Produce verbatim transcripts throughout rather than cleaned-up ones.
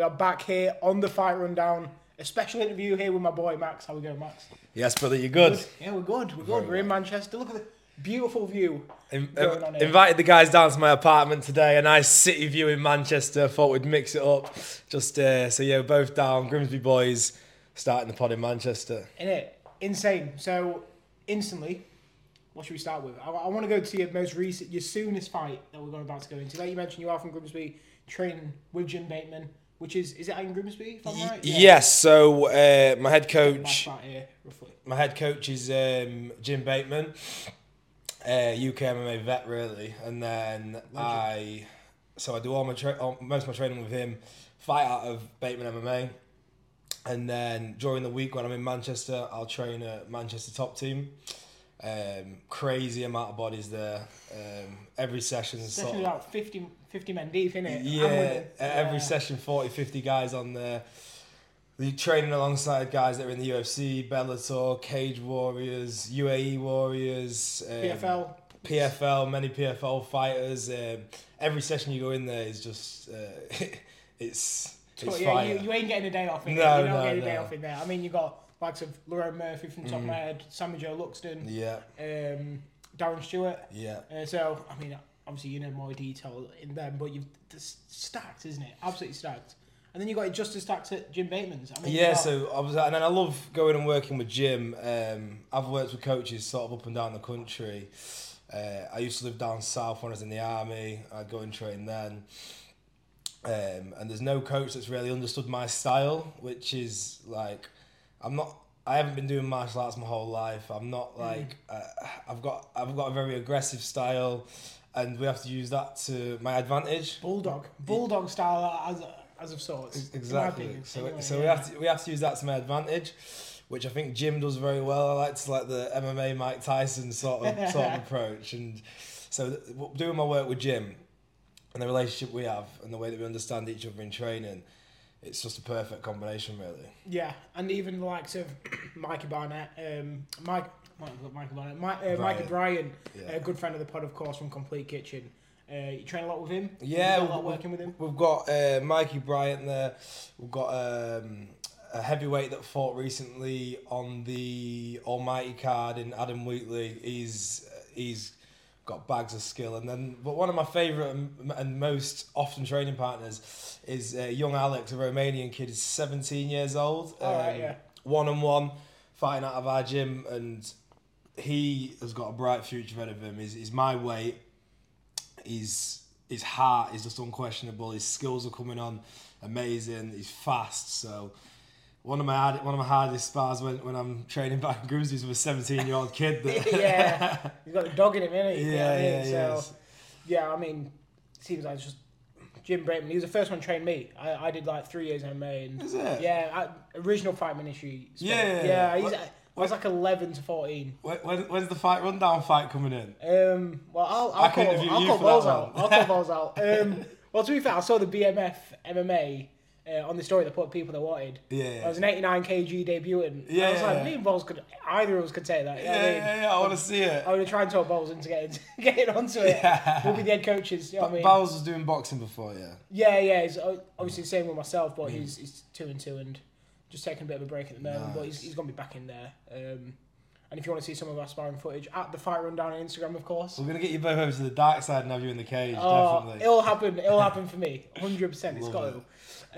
We are back here on the Fight Rundown. A special interview here with my boy Max. How we going, Max? Yes, brother, you good? good? Yeah, we're good. We're good. We're in Manchester. Look at the beautiful view. In, going on here. Invited the guys down to my apartment today. A nice city view in Manchester. Thought we'd mix it up. Just uh, so yeah, we're both down. Grimsby boys starting the pod in Manchester. Innit? Insane. So instantly, what should we start with? I, I want to go to your most recent, your soonest fight that we're about to go into. Like you mentioned, you are from Grimsby, training with Jim Bateman. Which is, is it in Grimsby, if I'm right? Yeah. Yes, so uh, my head coach, here, my head coach is um, Jim Bateman, uh, U K M M A vet really, and then Legend. I, so I do all my, tra- most of my training with him, fight out of Bateman M M A, and then during the week when I'm in Manchester, I'll train at Manchester Top Team. Um, crazy amount of bodies there. Um, every session is sort of about fifty, fifty men deep, innit? Yeah, every yeah. session forty, fifty guys on there. You're training alongside guys that are in the U F C, Bellator, Cage Warriors, U A E Warriors, um, P F L. P F L, many P F L fighters. Um, every session you go in there is just, uh, it's, it's yeah, fire. You, you ain't getting a day off in there. No, You're not no, getting a day no. off in there. I mean, you got likes of Lerone Murphy from the top mm. of my head, Sammy Joe Luxton, yeah, um, Darren Stewart. Yeah. Uh, so, I mean, obviously you know more detail in them, but you've stacked, isn't it? Absolutely stacked. And then you got it just as stacked at Jim Bateman's. I mean, yeah, got... so I was, and then I love going and working with Jim. Um, I've worked with coaches sort of up and down the country. Uh, I used to live down south when I was in the army. I'd go and train then. Um, and there's no coach that's really understood my style, which is like, I'm not. I haven't been doing martial arts my whole life. I'm not like. Mm. Uh, I've got. I've got a very aggressive style, and we have to use that to my advantage. Bulldog, bulldog yeah. style as as of sorts. Exactly. So anyway, so yeah. we have to we have to use that to my advantage, which I think Jim does very well. I like to like the M M A Mike Tyson sort of sort of approach, and so doing my work with Jim, and the relationship we have, and the way that we understand each other in training. It's just a perfect combination, really. Yeah, and even the likes of Mikey Barnett, um, Mike, Michael Barnett, Mike, uh, Mikey Bryant, yeah. a good friend of the pod, of course, from Complete Kitchen. Uh, you train a lot with him? Yeah. You got a lot working with him? We've got uh, Mikey Bryant there. We've got um, a heavyweight that fought recently on the Almighty card in Adam Wheatley. He's he's got bags of skill, and then but one of my favourite and most often training partners is uh, young Alex, a Romanian kid. He's seventeen years old, um, right, yeah. one on one, fighting out of our gym, and he has got a bright future ahead of him. He's, he's my weight. He's his heart is just unquestionable. His skills are coming on amazing. He's fast, so. One of my hard, one of my hardest spars when, when I'm training back in Grimsby was a seventeen-year-old kid. That yeah, he's got a dog in him, innit? Yeah, you know yeah, I mean? yeah. So, yeah, I mean, it seems like it's just Jim Bateman. He was the first one to train me. I, I did like three years M M A. And, Is it? Yeah, I, original fight ministry. Sport. Yeah, yeah. yeah he's, I was like eleven to fourteen. When, when, when's the Fight Rundown fight coming in? Um, well, I'll I'll call, I'll call balls out. I'll call balls out. Um, well, to be fair, I saw the B M F M M A. Uh, on the story that put people that wanted. Yeah, yeah. I was an eighty-nine kilogram debutant. Yeah, I was like, me and Bowles could, either of us could take that. You know yeah, I mean? yeah, yeah, I want to see it. I would have tried to talk Bowles into getting, getting onto it. Yeah. We'll be the head coaches. You know what I mean? Bowles was doing boxing before, yeah. Yeah, yeah. He's obviously the same with myself, but mm. he's, he's two and two and just taking a bit of a break at the moment. Nice. But he's, he's going to be back in there. Um, And if you want to see some of our sparring footage, at The Fight Rundown on Instagram, of course. We're going to get you both over to the dark side and have you in the cage, oh, definitely. It'll happen. It'll happen for me. one hundred percent. It's got to.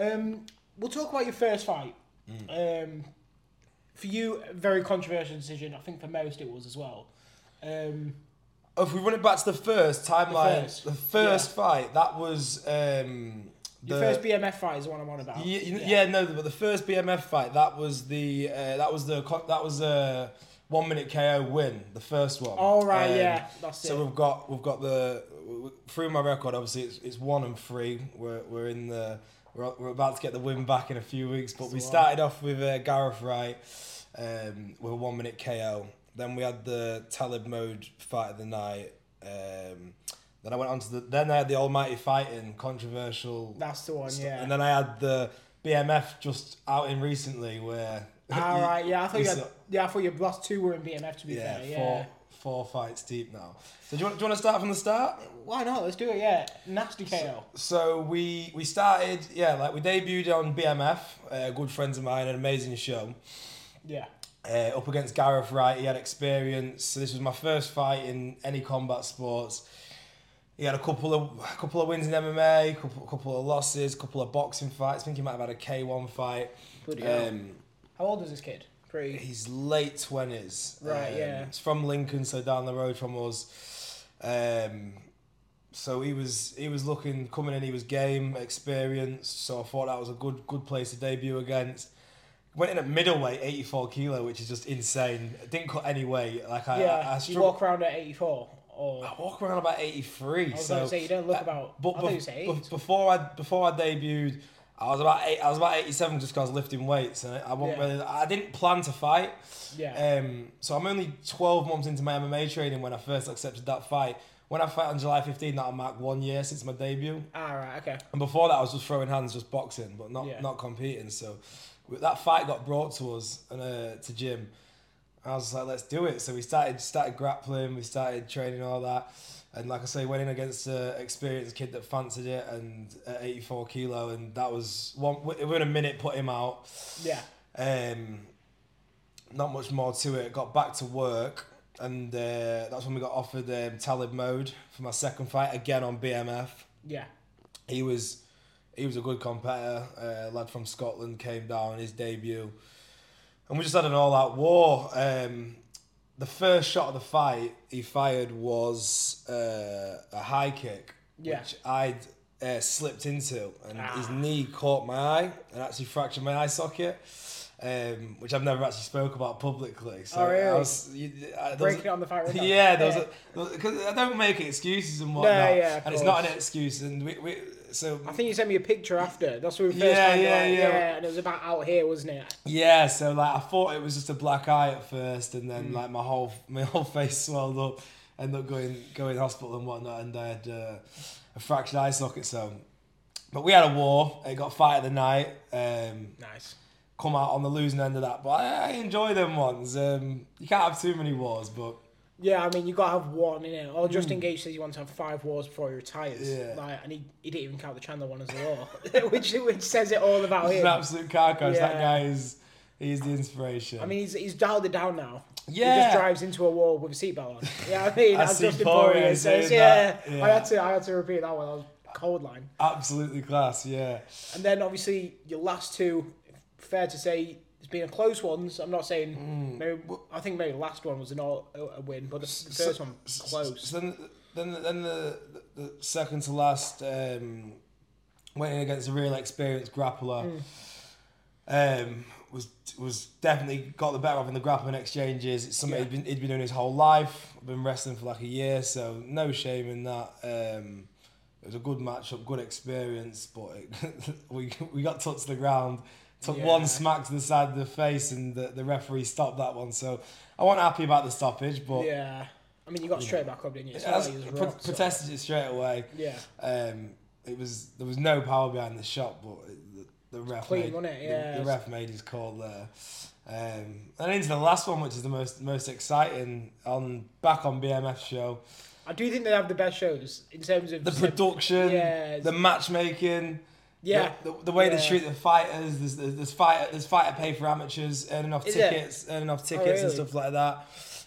Um, we'll talk about your first fight. Mm. Um, for you, a very controversial decision. I think for most it was as well. Um, if we run it back to the first timeline, the first, the first yeah. fight, that was... Um, The, Your first B M F fight is the one I'm on about. Yeah, yeah. yeah no, but the first B M F fight, that was the, uh, that was the, that was a one minute K O win, the first one. All right, um, yeah, that's so it. So we've got, we've got the, through my record, obviously it's, it's one and three. We're, we're in the, we're, we're about to get the win back in a few weeks, but that's we started off with uh, Gareth Wright, um, with a one minute K O. Then we had the Talib Mode fight of the night, um, Then I went on to the. Then I had the Almighty fighting controversial. That's the one, st- yeah. And then I had the B M F just out in recently where. All you, right, yeah, I thought you. you had, yeah, I thought your last two were in B M F. To be yeah, fair, yeah. Fought, four fights deep now. So do you want, do you want to start from the start? Why not? Let's do it, yeah. Nasty K O. So, so we we started, yeah, like we debuted on B M F, uh, good friends of mine, an amazing show. Yeah. Uh, up against Gareth Wright, he had experience. So this was my first fight in any combat sports. He had a couple of a couple of wins in M M A, a couple, couple of losses, a couple of boxing fights. I think he might have had a K one fight. Um, How old is this kid? Pretty. He's late twenties. Right, um, yeah. He's from Lincoln, so down the road from us. Um, so he was he was looking coming in. He was game, experienced. So I thought that was a good good place to debut against. Went in at middleweight, eighty-four kilo, which is just insane. Didn't cut any weight. Like I, yeah. I, I struggled. You walk around at eighty-four. Or... I walk around about eighty-three. I was so, going to say you don't look uh, about. But, but, but before I before I debuted, I was about eight, I was about eighty-seven just because I was lifting weights, and I wasn't yeah. really. I didn't plan to fight. Yeah. Um. So I'm only twelve months into my M M A training when I first accepted that fight. When I fight on July fifteenth, that'll mark one year since my debut. Ah right, okay. And before that, I was just throwing hands, just boxing, but not yeah. not competing. So that fight got brought to us and uh, to Jim. I was like, let's do it. So we started started grappling, we started training, all that. And like I say, went in against an experienced kid that fancied it and at eighty-four kilo. And that was, one. within a minute, put him out. Yeah. Um. Not much more to it. Got back to work. And uh, that's when we got offered um, Talib Mode for my second fight, again on B M F. Yeah. He was, he was a good competitor. Uh, a lad from Scotland came down, his debut. And we just had an all-out war. Um, the first shot of the fight he fired was uh, a high kick, yeah. which I'd uh, slipped into. And ah. his knee caught my eye and actually fractured my eye socket, um, which I've never actually spoke about publicly. So oh, really? I was, you, I, Breaking it on the fight right now. Yeah, there was a, 'cause I don't make excuses and whatnot. No, yeah, of and it's course. Not an excuse. And we... we So I think you sent me a picture after. That's what we first yeah, time. Yeah, yeah, yeah. And it was about out here, wasn't it? Yeah. So like I thought it was just a black eye at first, and then mm. like my whole my whole face swelled up. Ended up going going to hospital and whatnot, and I had uh, a fractured eye socket. So, but we had a war. It got fight of the night. Um, nice. Come out on the losing end of that, but I, I enjoy them ones. Um, you can't have too many wars, but. Yeah, I mean, you got to have one, innit? Or Justin mm. Gage says you want to have five wars before he retires. Yeah. Like, and he, he didn't even count the Chandler one as a war, which which says it all about him. He's an absolute carcass. Yeah. That guy is he's the inspiration. I mean, he's he's dialed it down now. Yeah. He just drives into a wall with a seatbelt on. Yeah, I mean, I that's Justin Poirier says, yeah, yeah. I had to I had to repeat that one. That was a cold line. Absolutely class, yeah. And then, obviously, your last two, fair to say... It's been a close ones. I'm not saying. Mm. Maybe, I think maybe the last one was an all, a win, but the so, first one was close. So then, then, then the, the, the second to last um, went in against a real experienced grappler. Mm. Um, was was definitely got the better of in the grappling exchanges. It's something yeah. he'd been he'd been doing his whole life. Been wrestling for like a year, so no shame in that. Um, it was a good matchup, good experience, but it, we we got touched to the ground. Took yeah. one smack to the side of the face and the, the referee stopped that one. So I wasn't happy about the stoppage, but... Yeah. I mean, you got straight back up, didn't you? It's yeah, like you pro- rocked, protested so. It straight away. Yeah. Um, it was There was no power behind the shot, but it, the, the ref clean, made... Wasn't it? Yeah, the, the ref made his call there. Um, and into the last one, which is the most most exciting, on back on B M F show. I do think they have the best shows in terms of... The production, yeah, the matchmaking... Yeah, the, the, the way yeah. they treat the fighters, there's there's, there's fighter there's fighter pay for amateurs, earning off Is tickets, it? earning off tickets oh, really? and stuff like that.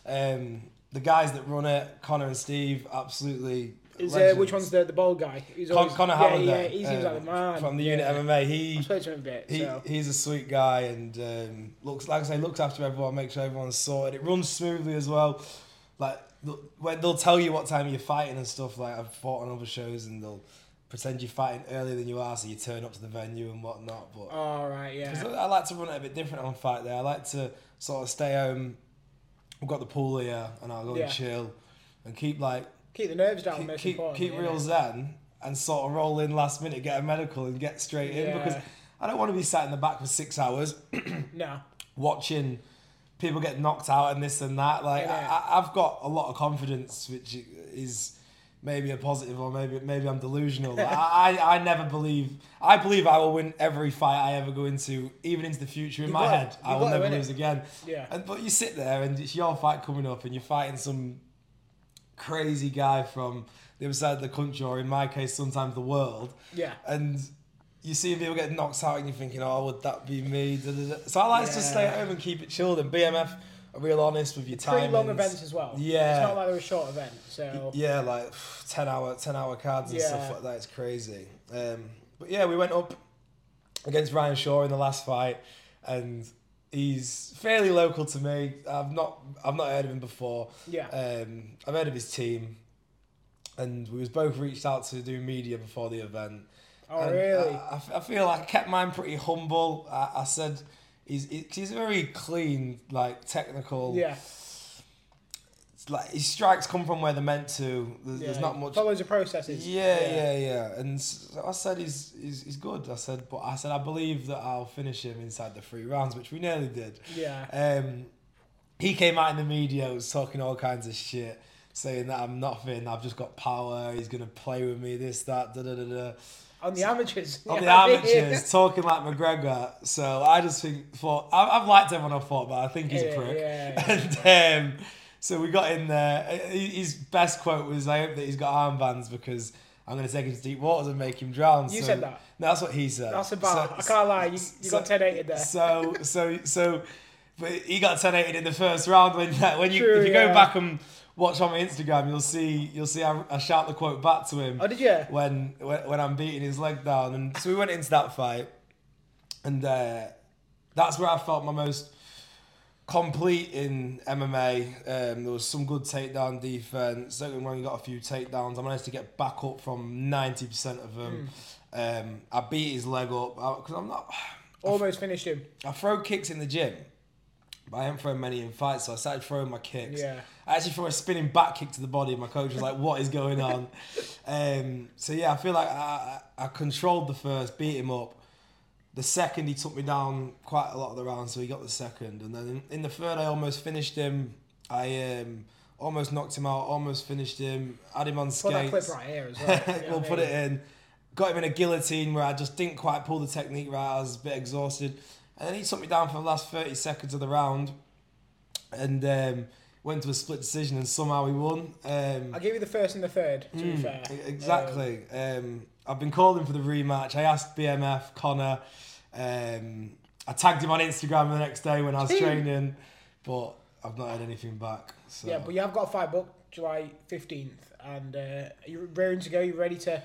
Um, the guys that run it, Connor and Steve, absolutely. Is uh, which one's the the bald guy? He's Con- always, Connor yeah, Hollander. Yeah, he seems um, like the man from the yeah. unit M M A. He I spoke to him a bit. He, so. He's a sweet guy and um, looks like I say looks after everyone, makes sure everyone's sorted. It runs smoothly as well. Like when they'll tell you what time you're fighting and stuff. Like I've fought on other shows and they'll. Pretend you're fighting earlier than you are, so you turn up to the venue and whatnot. But all oh, right, yeah. I like to run it a bit different on Fight Day. I like to sort of stay home. We've got the pool here, and I'll go yeah. and chill, and keep like keep the nerves down. Keep most keep, keep yeah. real zen, and sort of roll in last minute, get a medical, and get straight in yeah. because I don't want to be sat in the back for six hours, no, watching people get knocked out and this and that. Like yeah. I, I've got a lot of confidence, which is. Maybe a positive, or maybe maybe I'm delusional. I, I, I never believe. I believe I will win every fight I ever go into, even into the future. In you my head, it. I will never lose it. again. Yeah. And but you sit there, and it's your fight coming up, and you're fighting some crazy guy from the other side of the country, or in my case, sometimes the world. Yeah. And you see people get knocked out and you're thinking, oh, would that be me? So I like yeah. to stay at home and keep it chilled. And B M F are real honest with your time. Pretty long events as well. Yeah. It's not like they're a short event. So yeah, like ten hour cards and yeah. stuff like that. It's crazy. Um, but yeah, we went up against Ryan Shaw in the last fight, and he's fairly local to me. I've not I've not heard of him before. Yeah. Um, I've heard of his team, and we was both reached out to do media before the event. Oh and really? I, I feel I kept mine pretty humble. I, I said he's he's very clean, like technical. Yeah. It's like his strikes come from where they're meant to. There's, yeah, there's not much. Follows the processes. Yeah, yeah, yeah, yeah. And so I said he's, he's he's good. I said, but I said I believe that I'll finish him inside the three rounds, which we nearly did. Yeah. Um, he came out in the media, was talking all kinds of shit, saying that I'm nothing. I've just got power. He's gonna play with me. This, that, da da da da. On the amateurs. On the amateurs, talking like McGregor. So I just think, thought, I've liked everyone I've fought, but I think he's yeah, a prick. Yeah, yeah, and um, so we got in there. His best quote was, I hope that he's got armbands because I'm going to take him to deep waters and make him drown. You so, said that? No, that's what he said. That's a bar. So, I can't lie, you, you so, got ten-eighted there. So, so, so, but he got ten-eighted in the first round. When, when you, True, if you yeah. go back and watch on my Instagram, you'll see you'll see I, I shout the quote back to him. Oh, did you? When, when, when I'm beating his leg down. And so we went into that fight, and uh, that's where I felt my most complete in M M A. Um, there was some good takedown defense. Second round, got a few takedowns. I managed to get back up from ninety percent of them. Mm. Um, I beat his leg up. Because I'm not... Almost I, finished him. I throw kicks in the gym, but I haven't thrown many in fights, so I started throwing my kicks. Yeah. I actually threw a spinning back kick to the body. My coach was like, what is going on? Um, so, yeah, I feel like I, I controlled the first, beat him up. The second, he took me down quite a lot of the rounds, so he got the second. And then in, in the third, I almost finished him. I um, almost knocked him out, almost finished him. Had him on skates. Put that clip right here as well. You know we'll I mean? Put it in. Got him in a guillotine where I just didn't quite pull the technique right. I was a bit exhausted. And then he took me down for the last thirty seconds of the round and um, went to a split decision, and somehow he won. Um, I'll give you the first and the third, to mm, be fair. Exactly. Um, um, I've been calling for the rematch. I asked B M F, Connor. Um, I tagged him on Instagram the next day when I was geez. training, but I've not had anything back. So. Yeah, but you have got a fight booked July fifteenth, and uh, are you raring to go? Are you ready to...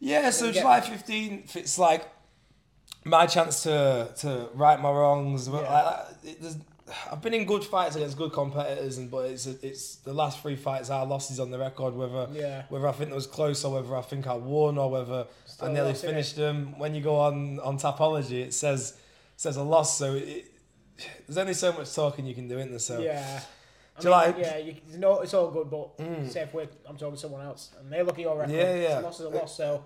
Yeah, so July fifteenth, it's like... my chance to to right my wrongs. Yeah. Like, it, I've been in good fights against good competitors, and but it's it's the last three fights our losses on the record. Whether yeah. whether I think it was close, or whether I think I won, or whether Still I nearly finished it. them. When you go on on Tapology, it says it says a loss. So it, there's only so much talking you can do in there. So yeah. I mean, like, yeah, you know it's all good, but mm. say if we're, I'm talking to someone else, and they're looking at your record. Yeah, yeah. Loss is a loss, so.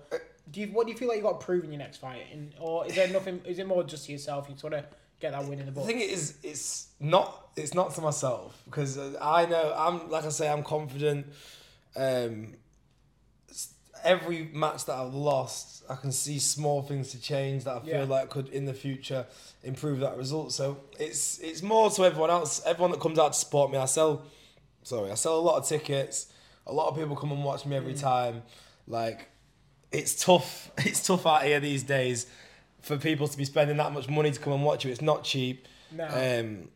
Do you, what do you feel like you got to prove in your next fight? And, or is there nothing, is it more just to yourself? You just want to get that win in the book? The thing is, it's not, it's not to myself, because I know, I'm like I say, I'm confident. Um, every match that I've lost, I can see small things to change that I feel yeah. like could, in the future, improve that result. So it's it's more to everyone else, everyone that comes out to support me. I sell, sorry, I sell a lot of tickets. A lot of people come and watch me every mm. time. Like, It's tough. It's tough out here these days for people to be spending that much money to come and watch you. It's not cheap. No. Um,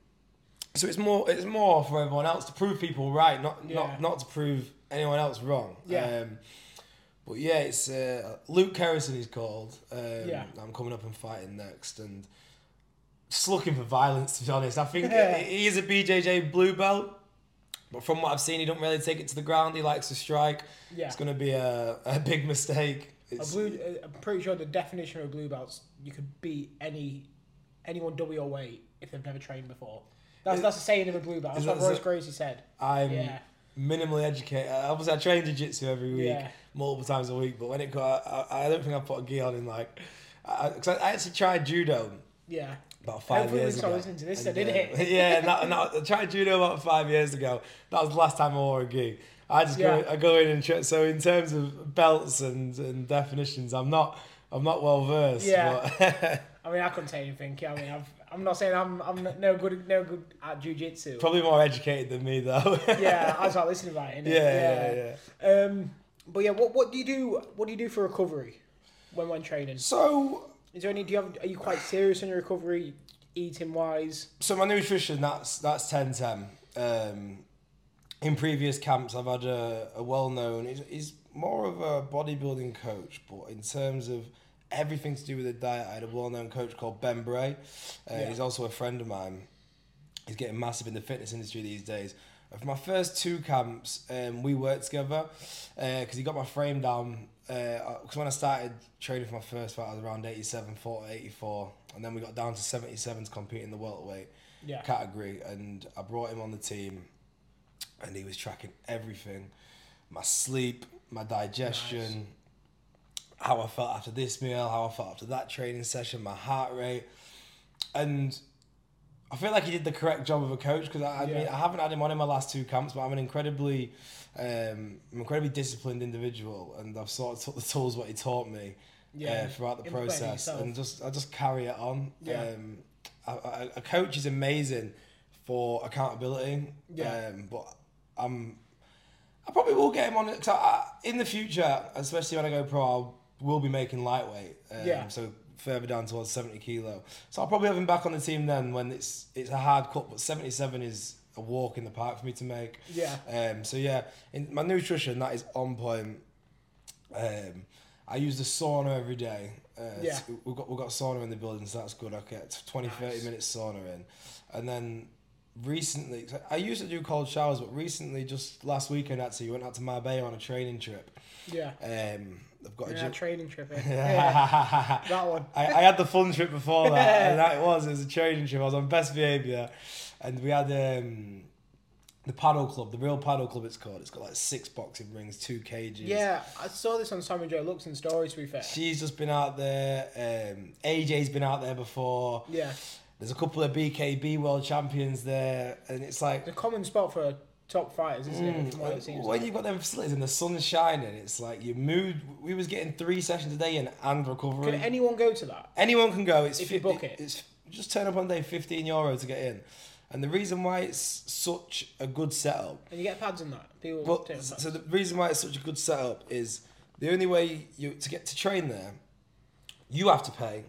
so it's more. It's more for everyone else to prove people right, not yeah. not not to prove anyone else wrong. Yeah. Um, but yeah, it's uh, Luke Kerrison. He's called. Um, yeah. I'm coming up and fighting next, and just looking for violence. To be honest, I think he is a B J J blue belt. But from what I've seen, he don't really take it to the ground. He likes to strike. Yeah. It's going to be a, a big mistake. A blue, I'm pretty sure the definition of blue belts, you could beat any anyone double your weight if they've never trained before. That's is, that's the saying of a blue belt. That's what that, Royce Gracie said. I'm yeah. minimally educated. Obviously, I train jiu-jitsu every week, yeah. multiple times a week. But when it got, I, I don't think I put a gi on in like... Because I, I, I actually tried judo. Yeah. About five Everyone years ago. I listening to this, and, so, didn't uh, it? yeah, and that, and that, I tried judo about five years ago. That was the last time I wore a gi. I just yeah. go, I go in and tr- so in terms of belts and, and definitions, I'm not I'm not well versed. Yeah. But I mean, I couldn't tell anything. I mean, I've I'm not saying I'm I'm no good no good at jiu-jitsu. Probably more educated than me though. Yeah, I was like listening about it. Yeah, yeah, yeah, yeah. Um, but yeah, what what do you do? What do you do for recovery when when training? So, is there any? Do you have? Are you quite serious in your recovery, eating wise? So my nutrition, that's that's ten ten. Um, in previous camps, I've had a, a well known. He's, he's more of a bodybuilding coach, but in terms of everything to do with the diet, I had a well-known coach called Ben Bray. Uh, yeah. He's also a friend of mine. He's getting massive in the fitness industry these days. For my first two camps, um, we worked together because uh, he got my frame down. Because uh, when I started training for my first fight, I was around eighty-seven, forty, eighty-four, and then we got down to seventy-seven to compete in the welterweight yeah. category. And I brought him on the team, and he was tracking everything: my sleep, my digestion. Nice. How I felt after this meal, how I felt after that training session, my heart rate. And I feel like he did the correct job of a coach because I, I yeah. mean, I haven't had him on in my last two camps, but I'm an incredibly um, I'm incredibly disciplined individual, and I've sort of took the tools what he taught me yeah. uh, throughout the process, and just I just carry it on. Yeah. Um, I, I, a coach is amazing for accountability, yeah. um, but I'm, I probably will get him on it. I, in the future, especially when I go pro, I'll We'll be making lightweight, um, yeah. so further down towards seventy kilo. So I'll probably have him back on the team then when it's it's a hard cut, but seventy-seven is a walk in the park for me to make. Yeah. Um. So yeah, in my nutrition, that is on point. Um, I use the sauna every day. Uh, yeah. So we've got we've got sauna in the building, so that's good. I get twenty, nice. thirty minutes sauna in, and then recently, I used to do cold showers, but recently, just last weekend actually, went out to Marbella on a training trip. Yeah. Um. I've got You're a gym. training trip. Eh? Yeah. That one. I, I had the fun trip before that, and that it was it was a training trip. I was on best behaviour, and we had um, the paddle club, the real paddle club. It's called. It's got like six boxing rings, two cages. Yeah, I saw this on Sammy Joe Luxton stories. To be fair, she's just been out there. Um, A J's been out there before. Yeah. There's a couple of B K B world champions there, and it's like the common spot for top fighters, isn't mm, it? From what it seems when like. You've got them facilities and the sun's shining, it's like your mood. We was getting three sessions a day in and recovery. Can anyone go to that? Anyone can go. It's if you book it, it's just turn up one day, fifteen euro to get in. And the reason why it's such a good setup, and you get pads in that. People well, pads. So the reason why it's such a good setup is the only way you to get to train there, you have to pay,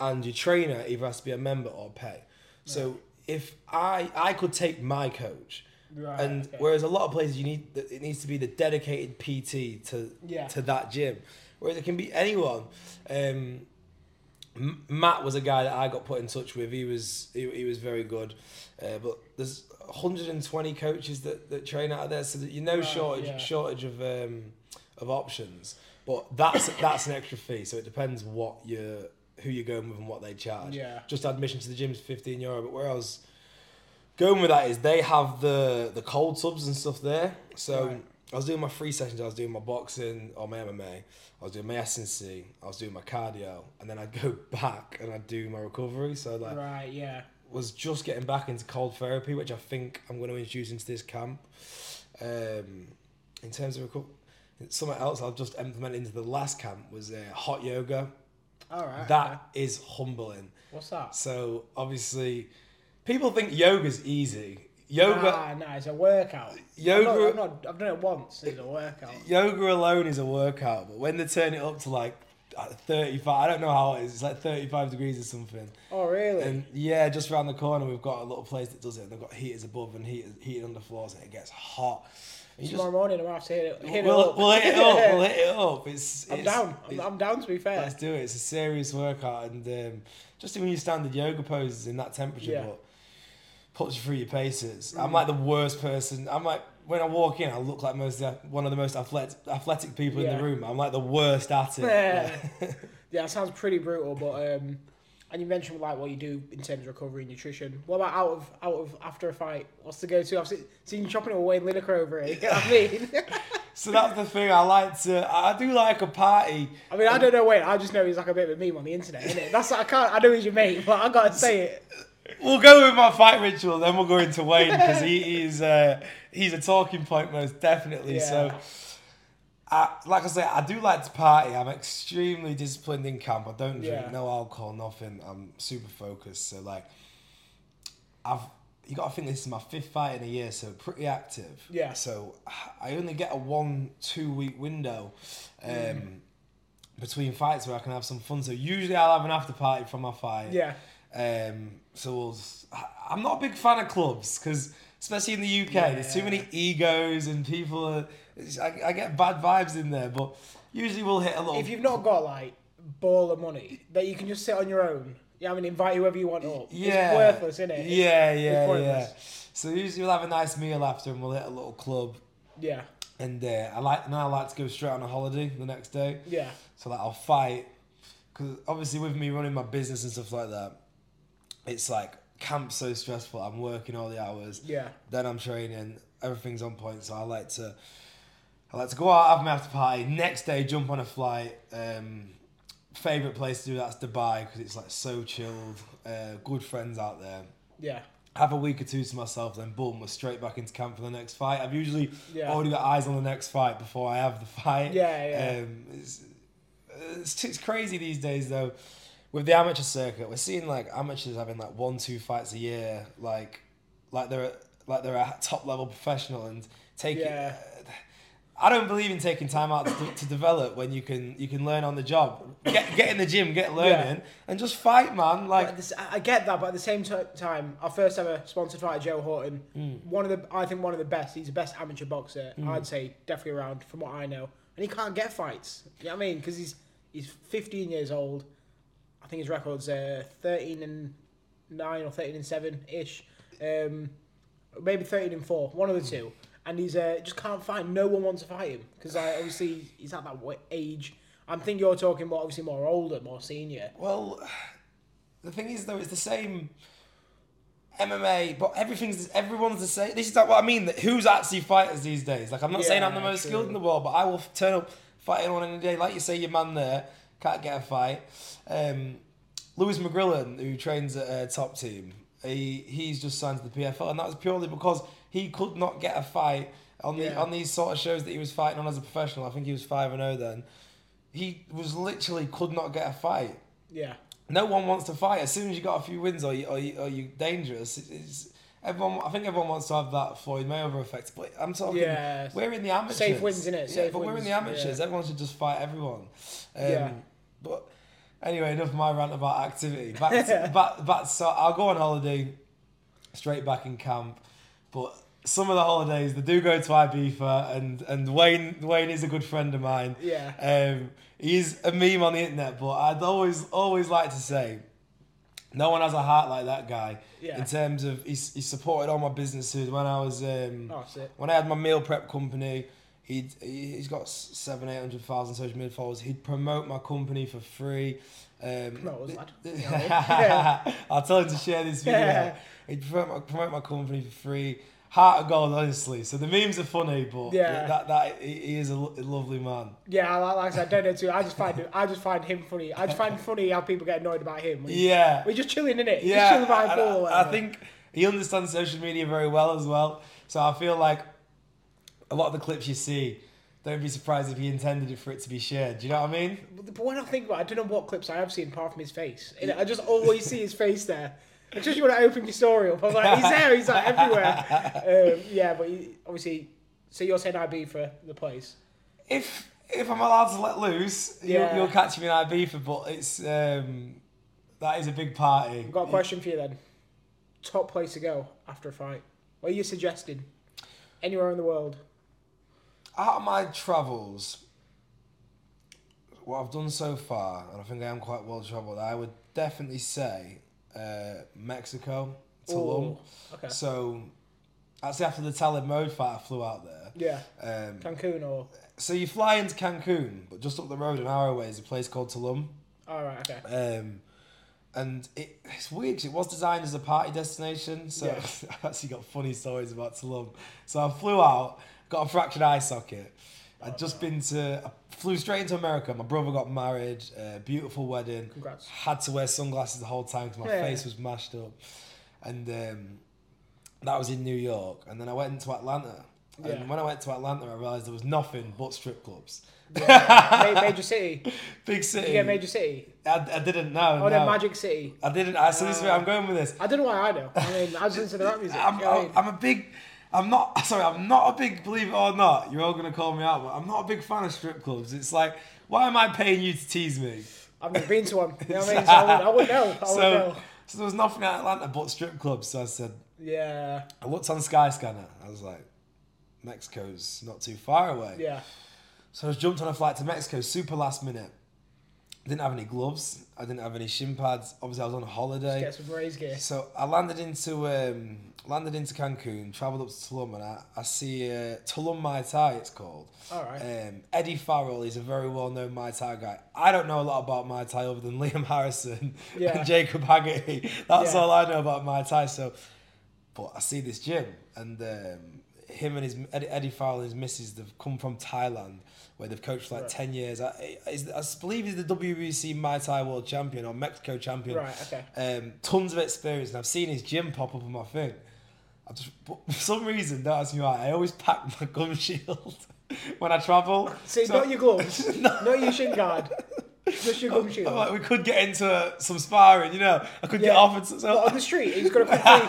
and your trainer either has to be a member or pay. So yeah. if I I could take my coach. Right, and okay. whereas a lot of places you need it needs to be the dedicated P T to yeah. to that gym, whereas it can be anyone. Um, Matt was a guy that I got put in touch with. He was he, he was very good, uh, but there's one hundred twenty coaches that, that train out of there, so that you know right, shortage yeah. shortage of um, of options. But that's that's an extra fee, so it depends what you're who you're going with and what they charge. Yeah. Just admission to the gym is fifteen euro, but where I was going with that is they have the, the cold subs and stuff there. So right. I was doing my free sessions. I was doing my boxing or my M M A. I was doing my S and C. I was doing my cardio. And then I'd go back and I'd do my recovery. So like, right, yeah. was just getting back into cold therapy, which I think I'm going to introduce into this camp. Um, in terms of recovery, something else I've just implemented into the last camp was uh, hot yoga. All right. That yeah. is humbling. What's that? So obviously... people think yoga's easy. Yoga, nah, nah, it's a workout. Yoga, I'm not, I'm not, I've done it once. It's a workout. Yoga alone is a workout, but when they turn it up to like thirty-five, I don't know how it is. It's like thirty-five degrees or something. Oh, really? And yeah, just around the corner, we've got a little place that does it. And they've got heaters above and heaters, heating on the floors, and it gets hot. Tomorrow just, morning, I'm gonna have to hit it. Hit we'll, it up. We'll hit it up. We'll hit it up. It's, it's I'm down. It's, I'm down. To be fair, let's do it. It's a serious workout, and um, just doing your standard yoga poses in that temperature. Yeah. But, puts you through your paces. I'm like the worst person. I'm like, when I walk in, I look like most one of the most athletic athletic people yeah. in the room. I'm like the worst at it. Yeah, yeah. yeah it sounds pretty brutal. But um, and you mentioned like what you do in terms of recovery and nutrition. What about out of out of after a fight? What's the go-to? I've seen, seen you chopping away in Lineker over it. You know what I mean? So that's the thing. I like to. I do like a party. I mean, I don't know. Wait, I just know he's like a bit of a meme on the internet, isn't it? That's I can't. I know he's your mate, but I gotta say it. We'll go with my fight ritual, then we'll go into Wayne because he is uh, he's a talking point most definitely. Yeah. So, I, like I say, I do like to party. I'm extremely disciplined in camp. I don't drink, yeah. no alcohol, nothing. I'm super focused. So like, I've you got to think this is my fifth fight in a year, so pretty active. Yeah. So I only get a one two week window, um, mm. between fights where I can have some fun. So usually I'll have an after party from my fight. Yeah. Um. So we'll, I'm not a big fan of clubs because. Especially in the U K, yeah. There's too many egos and people. Are, I, I get bad vibes in there, but usually we'll hit a little. If you've not got like ball of money that you can just sit on your own, yeah, I mean, invite whoever you want up. Yeah. It's worthless, isn't it? It's, yeah, yeah, yeah. So usually we'll have a nice meal after, and we'll hit a little club. Yeah. And uh, I like now I like to go straight on a holiday the next day. Yeah. So that I'll fight, because obviously with me running my business and stuff like that, it's like. Camp's so stressful. I'm working all the hours. Yeah. Then I'm training. Everything's on point. So I like to, I like to go out, have my after party. Next day, jump on a flight. Um, favorite place to do that's Dubai because it's like so chilled. Uh, good friends out there. Yeah. Have a week or two to myself. Then boom, we're straight back into camp for the next fight. I've usually yeah. already got eyes on the next fight before I have the fight. Yeah, yeah. Um, it's, it's it's crazy these days though. With the amateur circuit, we're seeing like amateurs having like one, two fights a year, like, like they're like they're a top level professional and taking. Yeah. Uh, I don't believe in taking time out to, to develop when you can you can learn on the job. Get get in the gym, get learning, yeah. and just fight, man. Like this, I get that, but at the same t- time, our first ever sponsored fighter, Joe Horton, mm. one of the I think one of the best. He's the best amateur boxer, mm. I'd say, definitely around from what I know, and he can't get fights. You know what I mean? Because he's he's fifteen years old. I think his record's uh, thirteen and nine or thirteen and seven ish. Um, maybe thirteen and four, one of the two. And he's uh, just can't find, no one wants to fight him. Because uh, obviously he's at that age. I think you're talking about obviously more older, more senior. Well, the thing is though, it's the same M M A, but everything's, everyone's the same. This is like what I mean, that who's actually fighters these days. Like I'm not yeah, saying I'm the most true. skilled in the world, but I will turn up, fight anyone any day. Like you say, your man there. Can't get a fight. Um, Lewis McGrillan, who trains at uh, Top Team, he he's just signed to the P F L, and that was purely because he could not get a fight on the yeah. on these sort of shows that he was fighting on as a professional. I think he was five and zero then. He was literally could not get a fight. Yeah. No one wants to fight. As soon as you got a few wins, or you or you or you dangerous. It's, it's, everyone. I think everyone wants to have that Floyd Mayweather effect. But I'm talking. Yeah. We're in the amateurs. Safe wins, isn't it? Safe yeah, but wins. We're in the amateurs. Yeah. Everyone should just fight everyone. Um, yeah. But anyway, enough of my rant about activity. Back, to, back, back. So I'll go on holiday, straight back in camp. But some of the holidays, they do go to Ibiza, and and Wayne Wayne is a good friend of mine. Yeah. Um, he's a meme on the internet, but I'd always always like to say, no one has a heart like that guy. Yeah. In terms of he he supported all my businesses when I was um oh, shit. when I had my meal prep company. He'd, he's got seven, eight hundred thousand social media followers. He'd promote my company for free. Um, no, it was lad. Yeah. I'll tell him to share this video. Yeah. He'd promote my, promote my company for free. Heart of gold, honestly. So the memes are funny, but yeah. that that he is a lovely man. Yeah, like I said, I don't know too. I just find I just find him funny. I just find funny how people get annoyed about him. We, yeah, we're just chilling, innit? Yeah, just chilling by the ball. I think he understands social media very well as well. So I feel like. A lot of the clips you see, don't be surprised if he intended it for it to be shared. Do you know what I mean? But when I think about it, I don't know what clips I have seen apart from his face. I just always see his face there. I just want to open your story up. I was like, he's there, he's like everywhere. Um, yeah, but he, obviously, so you're saying Ibiza for the place? If if I'm allowed to let loose, yeah. you'll, you'll catch me in Ibiza, but it's um, that is a big party. I've got a question for you then. Top place to go after a fight. What are you suggesting? Anywhere in the world? Out of my travels, what I've done so far, and I think I am quite well travelled, I would definitely say uh, Mexico, Tulum. Okay. So, actually after the Talib Mode fight, I flew out there. Yeah. Um, Cancun or? So you fly into Cancun, but just up the road an hour away is a place called Tulum. All right, okay. Um, and it, it's weird because it was designed as a party destination, so yeah. I've actually got funny stories about Tulum. So I flew out. Got a fractured eye socket. I'd just been to, I flew straight into America. My brother got married, uh, beautiful wedding. Congrats. Had to wear sunglasses the whole time because my yeah. face was mashed up. And um, that was in New York. And then I went into Atlanta. Yeah. And when I went to Atlanta, I realised there was nothing but strip clubs. Yeah. Major City. Big City. Yeah, Major City. I, I didn't know. Oh, no. Magic City. I didn't. I, so uh, this is where I'm going with this. I don't know why I know. I mean, I just listen to that music. I'm, you know I'm, I mean? I'm a big... I'm not... Sorry, I'm not a big... Believe it or not, you're all going to call me out, but I'm not a big fan of strip clubs. It's like, why am I paying you to tease me? I've never been to one. You know what I mean? So I wouldn't, I wouldn't know. I so, wouldn't know. So there was nothing at Atlanta but strip clubs. So I said... Yeah. I looked on Skyscanner. I was like... Mexico's not too far away. Yeah. So I jumped on a flight to Mexico, super last minute. I didn't have any gloves. I didn't have any shin pads. Obviously, I was on holiday. Just get some raise gear. So I landed into um, landed into Cancun, travelled up to Tulum, and I, I see uh, Tulum Muay Thai, it's called. All right. Um, Eddie Farrell, he's a very well-known Muay Thai guy. I don't know a lot about Muay Thai other than Liam Harrison yeah. and Jacob Haggerty. That's yeah. all I know about Muay Thai. So, but I see this gym, and... Um, Him and his Eddie Farrell and his missus, they've come from Thailand, where they've coached for like right. ten years. I, I, I believe he's the W B C Muay Thai World Champion or Mexico Champion. Right. Okay. Um, tons of experience, and I've seen his gym pop up on my thing. I just, for some reason, don't ask me why. I always pack my gum shield when I travel. See, so, not your gloves, not, not your shin guard. Just your gum shield. Like, we could get into some sparring, you know. I could yeah. get offered some. So. But on the street, he's got to quickly.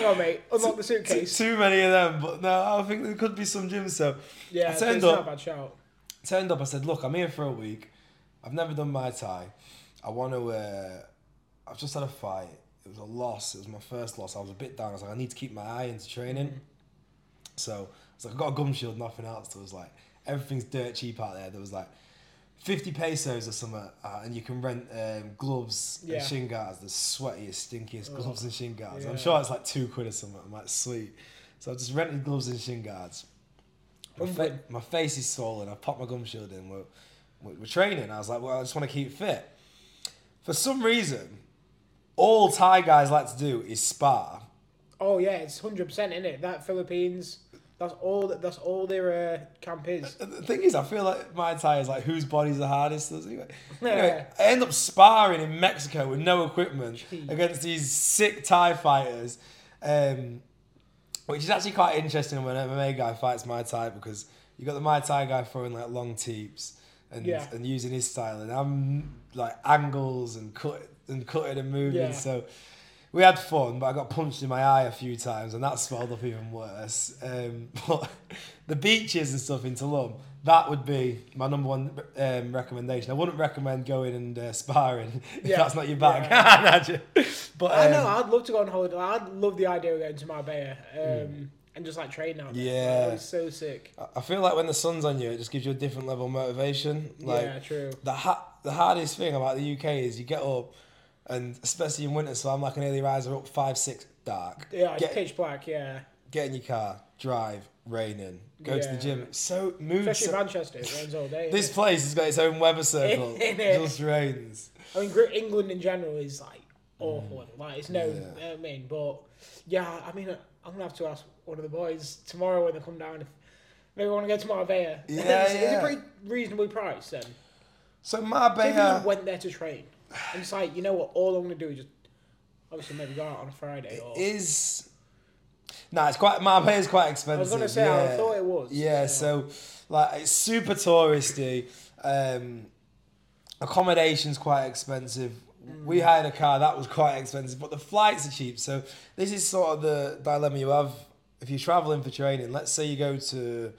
Hang on, mate. Unlock the suitcase. Too, too many of them, but no, I think there could be some gyms. So yeah, I turned up. Not a bad shout. Turned up. I said, "Look, I'm here for a week. I've never done Muay Thai. I want to. Uh, I've just had a fight. It was a loss. It was my first loss. I was a bit down. I was like, I need to keep my eye into training. Mm-hmm. So I was like, I got a gum shield, nothing else. There was like everything's dirt cheap out there. There was like. fifty pesos or something, uh, and you can rent um, gloves yeah. and shin guards, the sweatiest, stinkiest oh. gloves and shin guards. Yeah. I'm sure it's like two quid or something. I'm like, sweet. So I just rented gloves and shin guards. My, fa- my face is swollen. I popped my gum shield in. We're, we're training. I was like, well, I just want to keep fit. For some reason, all Thai guys like to do is spar. Oh, yeah, it's one hundred percent, innit? That Philippines... That's all. That's all their uh, camp is. The thing is, I feel like Muay Thai is like whose body's the hardest. Anyway, yeah. anyway I end up sparring in Mexico with no equipment Jeez. against these sick Thai fighters, um, which is actually quite interesting when an M M A guy fights Muay Thai because you got the Muay Thai guy throwing like long teeps and yeah. and using his style, and I'm like angles and cut and cutting and moving yeah. so. We had fun, but I got punched in my eye a few times, and that swelled up even worse. Um, but the beaches and stuff in Tulum, that would be my number one um, recommendation. I wouldn't recommend going and uh, sparring if yeah. that's not your bag. Yeah. but, um, I know, I'd love to go on holiday. I'd love the idea of going to Marbella um, mm. and just like training out there. Yeah. That was so sick. I feel like when the sun's on you, it just gives you a different level of motivation. Like, yeah, true. The, ha- the hardest thing about the U K is you get up, and especially in winter, so I'm like an early riser up five, six, dark. Yeah, it's get, pitch black, yeah. Get in your car, drive, raining, go yeah. to the gym. So mood. Especially so, Manchester, it rains all day. This place has got its own weather circle. It just rains. I mean, England in general is like awful. Mm. Like, it's no, yeah. you know I mean, but yeah, I mean, I'm going to have to ask one of the boys tomorrow when they come down if maybe we want to go to Marbella. Yeah, it's, yeah. It's a pretty reasonably priced then. So Marbella. So if you went there to train. And it's like, you know what, all I'm going to do is just, obviously maybe go out on a Friday. It or... is, nah, it's quite, Marbella is quite expensive. I was going to say, yeah. I thought it was. Yeah, yeah, so, like, it's super touristy. Um, accommodation's quite expensive. Mm. We hired a car, that was quite expensive, but the flights are cheap. So this is sort of the dilemma you have if you're traveling for training. Let's say you go to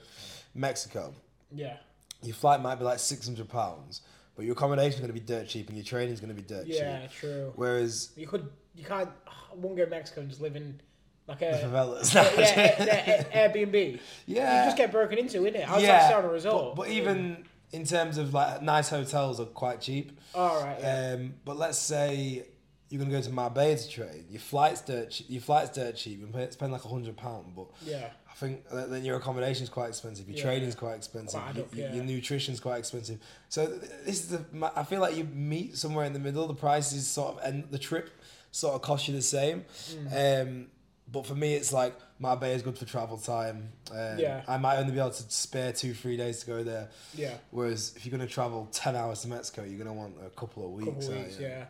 Mexico. Yeah. Your flight might be like six hundred pounds. But your accommodation is going to be dirt cheap and your training is going to be dirt yeah, cheap. Yeah, true. Whereas... You could, you can't... I wouldn't go to Mexico and just live in like a... The favelas. A, yeah, a, a, a, Airbnb. Yeah. You just get broken into, innit? How's yeah, that sound a result? But, but even yeah. in terms of like nice hotels are quite cheap. All right, yeah. Um, but let's say you're going to go to Marbella to train. Your flight's dirt cheap. Your flight's dirt cheap. You spend like one hundred pounds, but... Yeah. I think then your accommodation is quite expensive, your yeah. training is quite expensive, your, yeah. your nutrition is quite expensive. So this is the, I feel like you meet somewhere in the middle. The price is sort of, and the trip sort of costs you the same. Mm. Um, but for me, it's like Marbella is good for travel time. Um, yeah. I might only be able to spare two, three days to go there. Yeah. Whereas if you're going to travel ten hours to Mexico, you're going to want a couple of weeks. Couple weeks, yeah. yeah.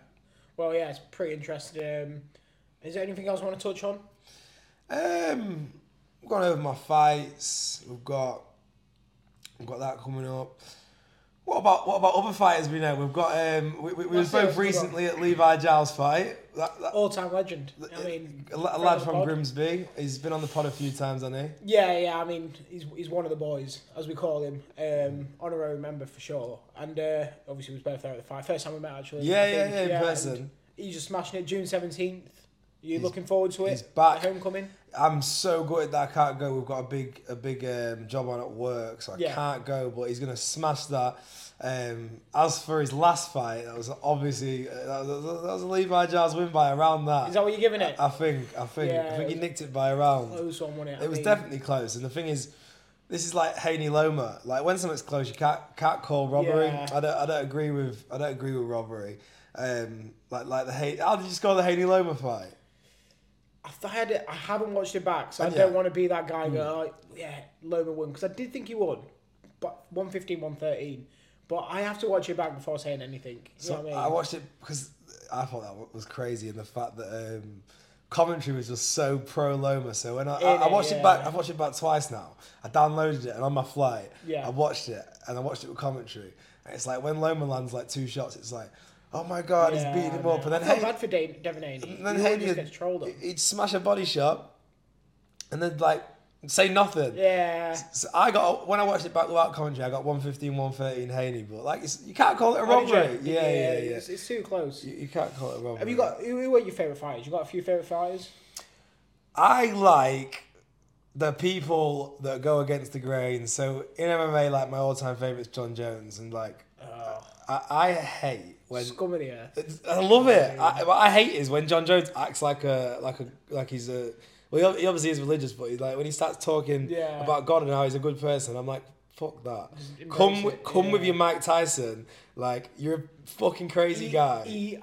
Well, yeah, it's pretty interesting. Um, is there anything else you want to touch on? Um. We've gone over my fights. We've got we've got that coming up. What about what about other fighters we know? We've got um, we we, we was both recently at Levi Giles' fight. That, that, All-time legend. The, I mean, a lad from Grimsby. He's been on the pod a few times, hasn't he? Yeah, yeah. I mean, he's he's one of the boys, as we call him, um, honorary member for sure. And uh, obviously, we was both there at the fight. First time we met, actually. Yeah, yeah, yeah, in yeah, person. He's just smashing it. June seventeenth. You looking forward to it? He's back. Homecoming. I'm so gutted that I can't go. We've got a big a big um, job on at work, so I yeah. can't go. But he's gonna smash that. Um, as for his last fight, that was obviously uh, that, was, that was a Levi Giles win by a round. That is that what you're giving it? I, I think. I think. Yeah, I think he nicked it by a round. Close one, wasn't it? I it was mean. definitely close. And the thing is, this is like Haney Loma. Like when something's close, you can't can't call robbery. Yeah. I don't I don't agree with I don't agree with robbery. Um, like like the Haney. How did you score the Haney Loma fight? I, th- I, had it, I haven't watched it back, so and I yeah. don't want to be that guy going, like, yeah, Loma won. Because I did think he won, but one fifteen, one thirteen. But I have to watch it back before saying anything. You so know what I mean? I watched it because I thought that was crazy, and the fact that um, commentary was just so pro-Loma. So when I, I, I watched it, yeah. it back, I've watched it back twice now. I downloaded it, and on my flight, yeah. I watched it, and I watched it with commentary. And it's like, when Loma lands like two shots, it's like... Oh my God, yeah, he's beating him up. And then I felt Haney, bad for De- Devin Haney. And then he Haney just gets trolled up. He'd smash a body shot and then, like, say nothing. Yeah. So I got, when I watched it back without commentary, I got one fifteen, one thirteen Haney. But, like, it's, you can't call it a robbery. Yeah, yeah, yeah. yeah. It's, it's too close. You, you can't call it a robbery. Have you got, who were your favourite fighters? You got a few favourite fighters? I like the people that go against the grain. So, in M M A, like, my all-time favourite is John Jones. And, like, oh. I, I hate... When, Scum of the earth. I love it. I, what I hate is when John Jones acts like a like a like he's a well he obviously is religious, but he's like when he starts talking yeah. about God and how he's a good person. I'm like, fuck that. Come with, come yeah. with your Mike Tyson. Like, you're a fucking crazy he, guy. He,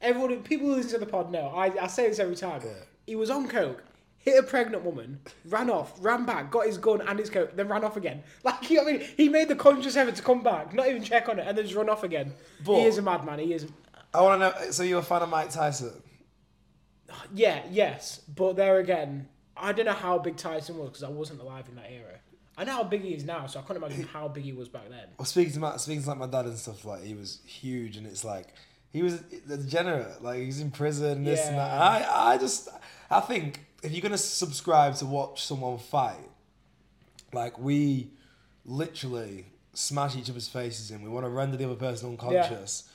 everyone, people who listen to the pod know. I, I say this every time. Yeah. He was on coke. Hit a pregnant woman, ran off, ran back, got his gun and his coat, then ran off again. Like, you know what I mean? He made the conscious effort to come back, not even check on it, and then just run off again. But he is a madman. He is. I want to know. So you're a fan of Mike Tyson? Yeah, yes, but there again, I don't know how big Tyson was because I wasn't alive in that era. I know how big he is now, so I can't imagine how big he was back then. Well, speaking to my, speaking to like my dad and stuff, like he was huge, and it's like he was a degenerate. Like he was in prison, this yeah. and that. And I, I just, I think. If you're going to subscribe to watch someone fight, like we literally smash each other's faces in. We want to render the other person unconscious. Yeah.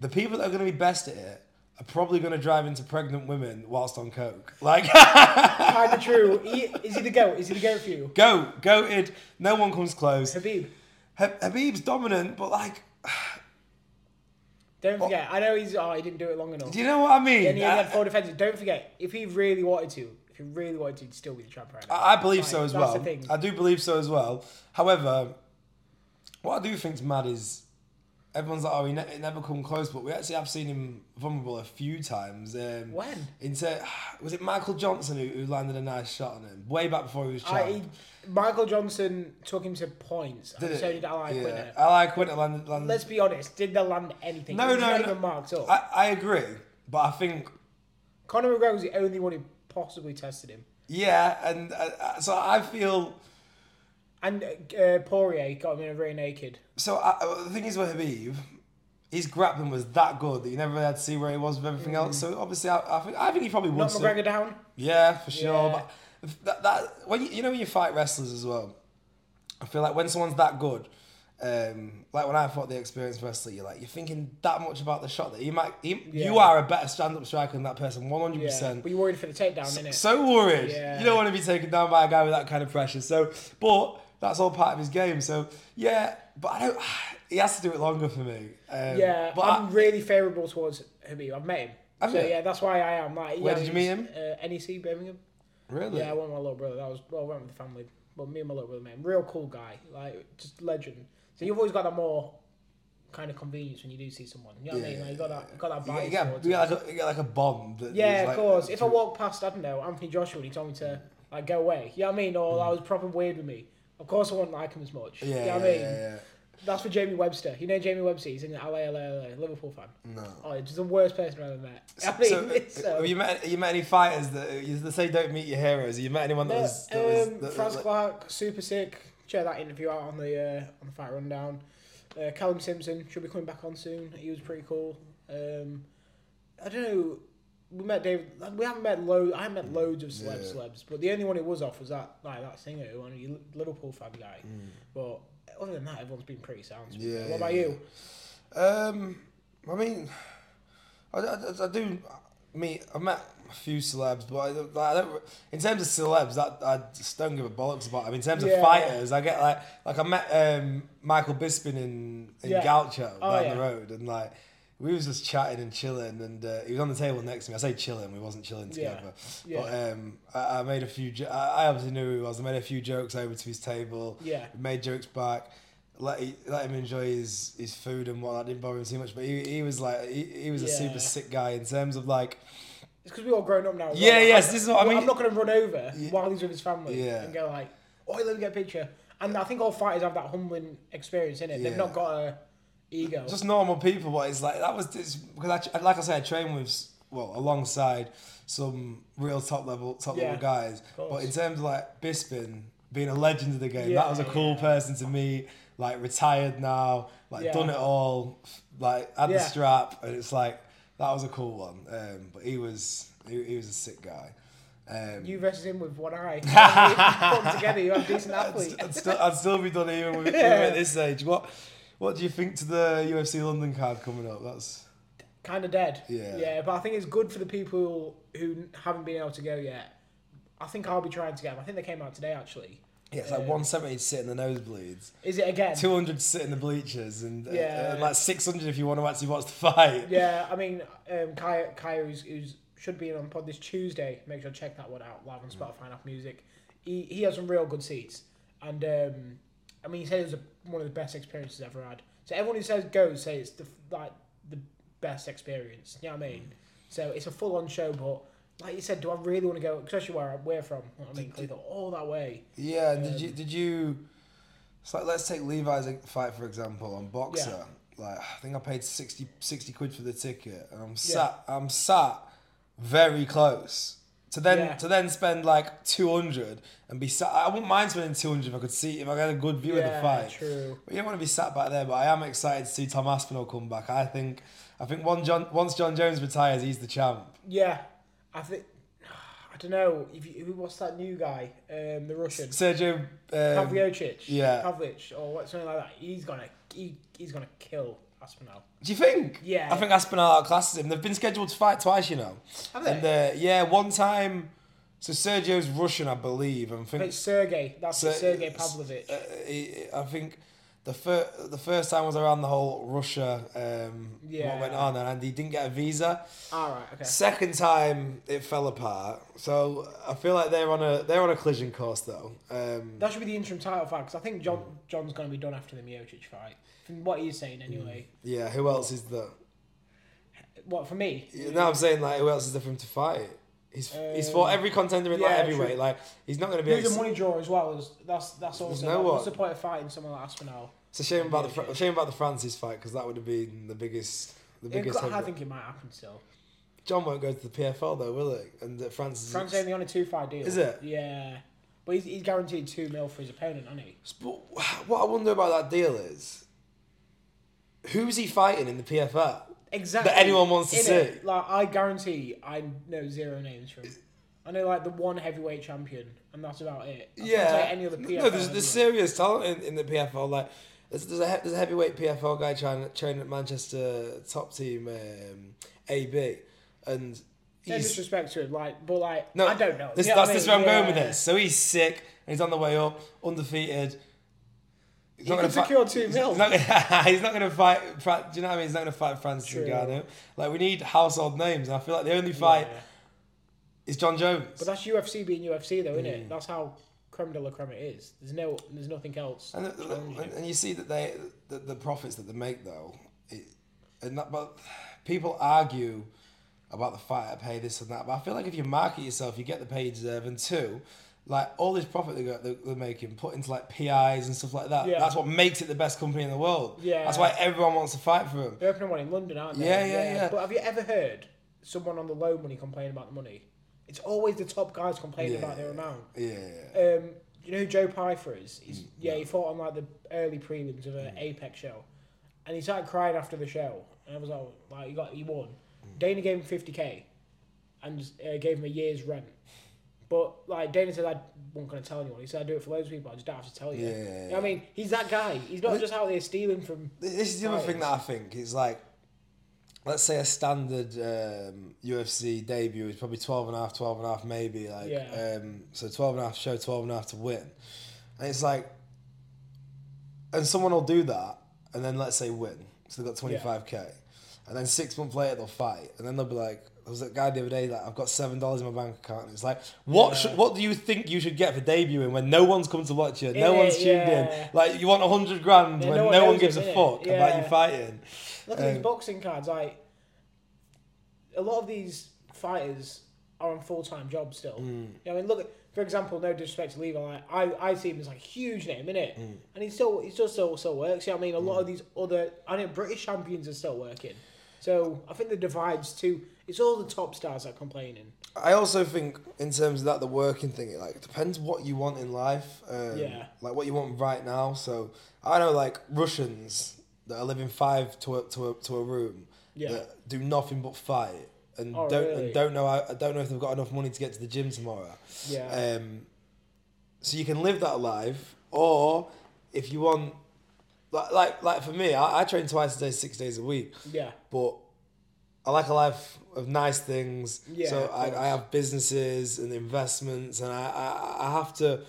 The people that are going to be best at it are probably going to drive into pregnant women whilst on coke. Like, kind of true. Is he the goat? Is he the goat for you? Goat. Goated. No one comes close. Habib. Ha- Habib's dominant, but like... Don't forget, oh. I know he's. Oh, he didn't do it long enough. Do you know what I mean? And he had four defenses. Don't forget, if he really wanted to, if he really wanted to, he'd still be the champ right now. I believe like, so as that's well. The thing. I do believe so as well. However, what I do think's mad is everyone's like, oh, he, ne- he never come close, but we actually have seen him vulnerable a few times. Um, when? Into, was it Michael Johnson who, who landed a nice shot on him? Way back before he was champ. Michael Johnson took him to points, did and it? So did Ally yeah. Quinter. Ally Quinter landed, landed... Let's be honest, did they land anything? No, no, not no. even marked up. I, I agree, but I think... Conor McGregor was the only one who possibly tested him. Yeah, and uh, so I feel... And uh, Poirier got him in a rear naked. So uh, the thing is with Habib, his grappling was that good that you never really had to see where he was with everything mm. else. So obviously, I, I think I think he probably would. Knock McGregor it. down. Yeah, for sure. Yeah. But That, that when you, you know when you fight wrestlers as well, I feel like when someone's that good, um, like when I fought the experienced wrestler, you're like you're thinking that much about the shot that he might. He, yeah. You are a better stand-up striker than that person, one hundred percent. But you're worried for the takedown, so, innit? So worried. Yeah. You don't want to be taken down by a guy with that kind of pressure. So, but that's all part of his game. So yeah, but I don't. He has to do it longer for me. Um, yeah, but I'm I, really favourable towards Habib. I've met him, so you? yeah, that's why I am. Like, where yeah, did you meet him? Uh, N E C Birmingham. Really? Yeah, I went with my little brother. That was well, I went with the family. But me and my little brother, man, real cool guy, like just legend. So you've always got that more kind of convenience when you do see someone. You know what yeah, I mean? Like, you got that, you got that bias. You get, you get, like, a, you get like a bomb. That yeah, of like, course. If I walked past, I don't know, Anthony Joshua, and he told me to like go away. You know what I mean? Or mm. I was proper weird with me. Of course, I wouldn't like him as much. Yeah, you know what yeah, I mean? Yeah, yeah. That's for Jamie Webster. You know Jamie Webster? He's an L A L A L A Liverpool fan. No. Oh, he's the worst person I've ever met. I mean, so, so. Have you met, you met any fighters that you say don't meet your heroes? Have you met anyone that no, was... That um, was that, Franz that, Clark, Super Sick. Check that interview out on the uh, on the Fight Rundown. Uh, Callum Simpson should be coming back on soon. He was pretty cool. Um, I don't know... We met David. We haven't met loads. I haven't met loads of celebs, yeah. celebs. But the only one who was off was that like that singer, who only Liverpool fan guy. Mm. But other than that, everyone's been pretty sound. Yeah, what yeah, about yeah. you? Um, I mean, I, I, I do meet. I met a few celebs, but I don't, I don't. In terms of celebs, that I just don't give a bollocks about them. In terms yeah. of fighters, I get like like I met um, Michael Bisping in in yeah. Gaucho oh, down yeah. the road, and like. We was just chatting and chilling, and uh, he was on the table next to me. I say chilling, we wasn't chilling together. Yeah. Yeah. But um, I, I made a few. Jo- I obviously knew who he was. I made a few jokes over to his table. Yeah. Made jokes back. Let he, let him enjoy his, his food and whatnot. Didn't bother him too much. But he he was like he, he was yeah. a super sick guy in terms of like. It's because we're all grown up now. As yeah. Well. Yes. Like, this is what I mean. I'm not going to run over yeah. while he's with his family yeah. and go like, "Oh, let me get a picture." And I think all fighters have that humbling experience in it. Yeah. They've not got a. Ego. Just normal people, but it's like that was this because I, like I said, I train with well alongside some real top level top yeah, level guys. But in terms of like Bisping being a legend of the game, yeah, that was a cool yeah. person to meet. Like retired now, like yeah. done it all, like had yeah. the strap, and it's like that was a cool one. Um, but he was he, he was a sick guy. Um, you versus him with one eye. Put them together, you have decent athletes. I'd, I'd, st- I'd still be done even with, yeah. even at this age. What? What do you think to the U F C London card coming up? That's kind of dead. Yeah. Yeah, but I think it's good for the people who haven't been able to go yet. I think I'll be trying to get them. I think they came out today, actually. Yeah, it's like um, one seventy to sit in the nosebleeds. Is it again? two hundred to sit in the bleachers and, yeah. uh, and like six hundred if you want to actually watch the fight. Yeah, I mean, um, Kaya, Kaya who's, who's should be on pod this Tuesday, make sure to check that one out, live on Spotify and Apple Music. He, he has some real good seats. And... Um, I mean, he said it was a, one of the best experiences I've ever had. So everyone who says go say it's the like the best experience. You know what I mean? Mm. So it's a full-on show, but like you said, do I really want to go? Especially where we're from. You know what I mean, did, all that way. Yeah. Um, did you? Did you? It's like let's take Levi's fight for example on Boxer. Yeah. Like I think I paid sixty quid for the ticket, and I'm sat. Yeah. I'm sat very close. To then yeah. to then spend like two hundred and be sat. I wouldn't mind spending two hundred if I could see if I had a good view yeah, of the fight. True. But you don't want to be sat back there. But I am excited to see Tom Aspinall come back. I think I think one John once John Jones retires, he's the champ. Yeah, I think I don't know if you, what's that new guy, um, the Russian Sergio um, Pavlyucic. Yeah, Pavlich or what something like that. He's gonna he, he's gonna kill. Aspinall. Do you think? Yeah. I think Aspinall outclasses him. They've been scheduled to fight twice, you know. Have they? And, uh, yeah, one time. So Sergio's Russian, I believe. And I think it's Sergey. That's Ser- Sergey Pavlovich. Uh, he, I think the first the first time was around the whole Russia. Um, yeah. What went on, and he didn't get a visa. All right. Okay. Second time it fell apart. So I feel like they're on a they're on a collision course though. Um, that should be the interim title fight because I think John John's going to be done after the Miocic fight. From what he's saying, anyway. Yeah, who else is there? What, for me? Yeah, no, I'm saying, like, who else is there for him to fight? He's um, he's fought every contender in, yeah, like, every way. Like, he's not going to be... He's ex- a money draw as well. As, that's that's also... No like, what's the point of fighting someone like Aspinall? It's a shame about the fr- shame about the Francis fight, because that would have been the biggest... The biggest got, I think it might happen still. John won't go to the P F L, though, will he? And uh, Francis... Francis only on a two-fight deal. Is it? Yeah. But he's, he's guaranteed two mil for his opponent, isn't he? But what I wonder about that deal is... Who's he fighting in the P F L? Exactly. That anyone wants to see. Like, I guarantee I know zero names from. I know, like, the one heavyweight champion, and that's about it. I yeah. Can't say any other P F L. No, there's, there's serious talent in, in the P F L. Like, there's, there's, a, there's a heavyweight P F L guy trying, training at Manchester Top Team, um, A B, and he's... No disrespect to him, like, but, like, no, I don't know. This, you know that's I mean? This where I'm yeah. going with this. So he's sick, and he's on the way up, undefeated. He's he not could secure fi- two mil. He's not, he's not going to fight. Do you know what I mean? He's not going to fight Francis Ngannou. Like, we need household names. And I feel like the only fight yeah. is John Jones. But that's U F C being U F C, though, isn't mm. it? That's how creme de la creme it is. There's no, there's nothing else. And, the, and, and you see that they, the, the profits that they make, though, it, and that, but people argue about the fighter pay this and that. But I feel like if you market yourself, you get the pay you deserve. And two, like all this profit they got, they're making, put into like P Is and stuff like that. Yeah. That's what makes it the best company in the world. Yeah. That's why everyone wants to fight for them. They're opening one in London, aren't they? Yeah, yeah, yeah, yeah. But have you ever heard someone on the low money complain about the money? It's always the top guys complaining yeah. about their amount. Yeah. yeah. Um, you know who Joe Pyfer is? He's, mm, yeah, yeah, he fought on like the early prelims of an mm. Apex show, and he started crying after the show. And I was like, like he got, he won. Mm. Dana gave him fifty K, and uh, gave him a year's rent. But like Dana said, I wasn't going to tell anyone. He said, I do it for loads of people. I just don't have to tell you. Yeah, yeah, yeah. I mean, he's that guy. He's not well, just out there stealing from. This is the other players. Thing that I think is like, let's say a standard um, U F C debut is probably twelve and a half, twelve and a half maybe. Like, yeah. um, so twelve and a half show, twelve and a half to win. And it's like, and someone will do that and then let's say win. So they've got twenty-five K. Yeah. And then six months later they'll fight. And then they'll be like, I was that guy the other day that like, I've got seven dollars in my bank account. And it's like, what yeah. should, what do you think you should get for debuting when no one's come to watch you, no it, one's tuned yeah. in? Like you want a hundred grand yeah, when no one, no one gives it, a fuck yeah. about you fighting. Look at um, these boxing cards. Like a lot of these fighters are on full time jobs still. Mm. You know, I mean, look at, for example, no disrespect to Levi, like I, I see him as like a huge name, innit? Mm. And he still he still still still works. You know what I mean? A mm. lot of these other I know British champions are still working. So I think the divide's too. It's all the top stars that are complaining. I also think, in terms of that, the working thing, it like depends what you want in life. Um, yeah. Like what you want right now. So I know like Russians that are living five to a, to a, to a room yeah. that do nothing but fight and oh, don't really? and don't know I don't know if they've got enough money to get to the gym tomorrow. Yeah. Um. So you can live that life, or if you want. Like, like, like for me, I, I train twice a day, six days a week. Yeah. But I like a life of nice things. Yeah. So I, I have businesses and investments, and I, I, I have to,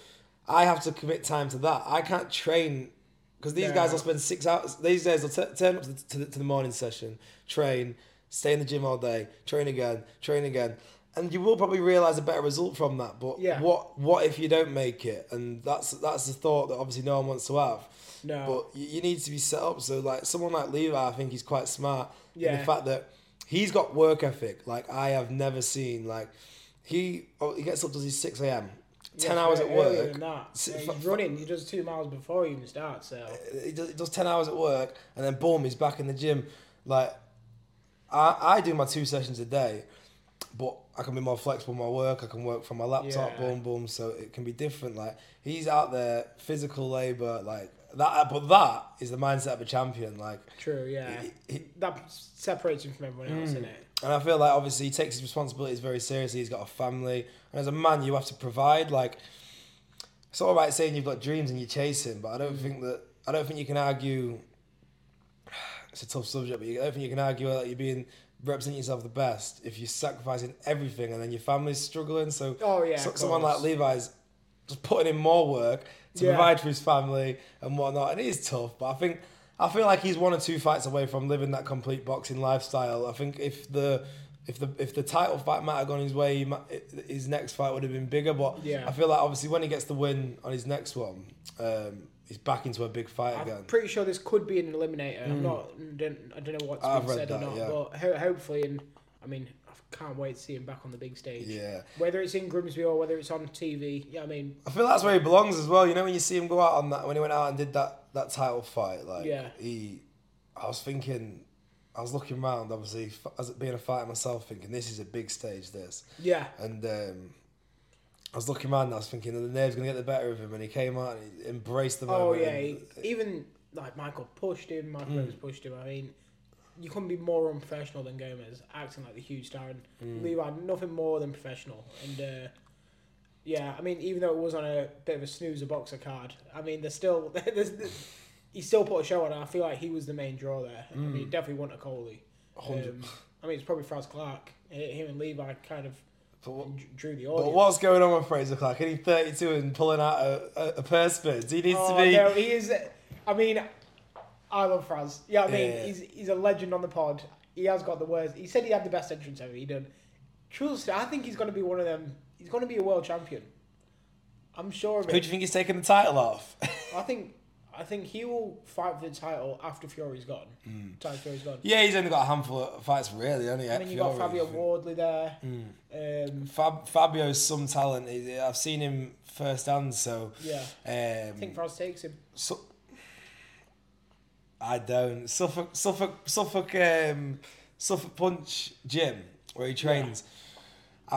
I have to commit time to that. I can't train because these yeah. guys will spend six hours. These days they'll t- turn up to the, to, the, to the morning session, train, stay in the gym all day, train again, train again, and you will probably realise a better result from that. But yeah. what what if you don't make it? And that's that's the thought that obviously no one wants to have. No. But you need to be set up. So, like, someone like Levi, I think he's quite smart. Yeah. In the fact that he's got work ethic like I have never seen. Like, he oh, he gets up, does his six a.m., yeah, ten hours at work. Than that. Yeah, he's f- running. He does two miles before he even starts. So. He does, he does ten hours at work, and then, boom, he's back in the gym. Like, I, I do my two sessions a day, but I can be more flexible in my work. I can work from my laptop, yeah. boom, boom. So it can be different. Like, he's out there, physical labour, like, That, but that is the mindset of a champion. Like true, yeah. He, he, that separates him from everyone else, mm, isn't it? And I feel like obviously he takes his responsibilities very seriously. He's got a family, and as a man, you have to provide. Like it's all right saying you've got dreams and you're chasing, but I don't mm. think that I don't think you can argue. It's a tough subject, but I don't think you can argue that you're being representing yourself the best if you're sacrificing everything, and then your family's struggling. So, oh yeah, so, someone like Levi's just putting in more work to yeah. provide for his family and whatnot. And it is tough, but I think I feel like he's one or two fights away from living that complete boxing lifestyle. I think if the if the if the title fight might have gone his way, he might, his next fight would have been bigger. But yeah. I feel like obviously when he gets the win on his next one, um, he's back into a big fight I'm again. I'm pretty sure this could be an eliminator. Mm. I'm not. I don't know what's I've been said that, or not, yeah. but ho- hopefully, and I mean. Can't wait to see him back on the big stage. Yeah. Whether it's in Grimsby or whether it's on T V, yeah, I mean. I feel that's where he belongs as well. You know, when you see him go out on that, when he went out and did that that title fight, like yeah. he, I was thinking, I was looking around, obviously, as being a fighter myself, thinking this is a big stage, this. Yeah. And um, I was looking around, and I was thinking the nerves gonna get the better of him, and he came out and he embraced the moment. Oh yeah, he, it, even like Michael pushed him, Michael mm. Rose pushed him. I mean. You couldn't be more unprofessional than Gomez, acting like the huge star. And mm. Levi, nothing more than professional. And uh, yeah, I mean, even though it was on a bit of a snoozer boxer card, I mean, there's still, there's, there's, he still put a show on. And I feel like he was the main draw there. Mm. I mean, he definitely won a Coley. Um, I mean, it's probably Fraz Clark. Him and Levi kind of what, drew the audience. But what's going on with Fraser Clark? He's thirty-two and pulling out a, a, a purse spit. He needs oh, to be. No, he is. I mean. I love Fraz. Yeah, I mean, yeah. he's he's a legend on the pod. He has got the words. He said he had the best entrance ever. He done. Truly, I think he's going to be one of them. He's going to be a world champion. I'm sure of it. Who do you think he's taking the title off? I think I think he will fight for the title after Fury's gone. Mm. Tyson Fury's gone. Yeah, he's only got a handful of fights really, hasn't he? I mean, you got Fabio Wardley there. Mm. Um, Fab, Fabio's some talent. I've seen him firsthand, so yeah. Um, I think Frost takes him. So, I don't. Suffolk, Suffolk, Suffolk, um, Suffolk Punch Gym where he trains. Yeah.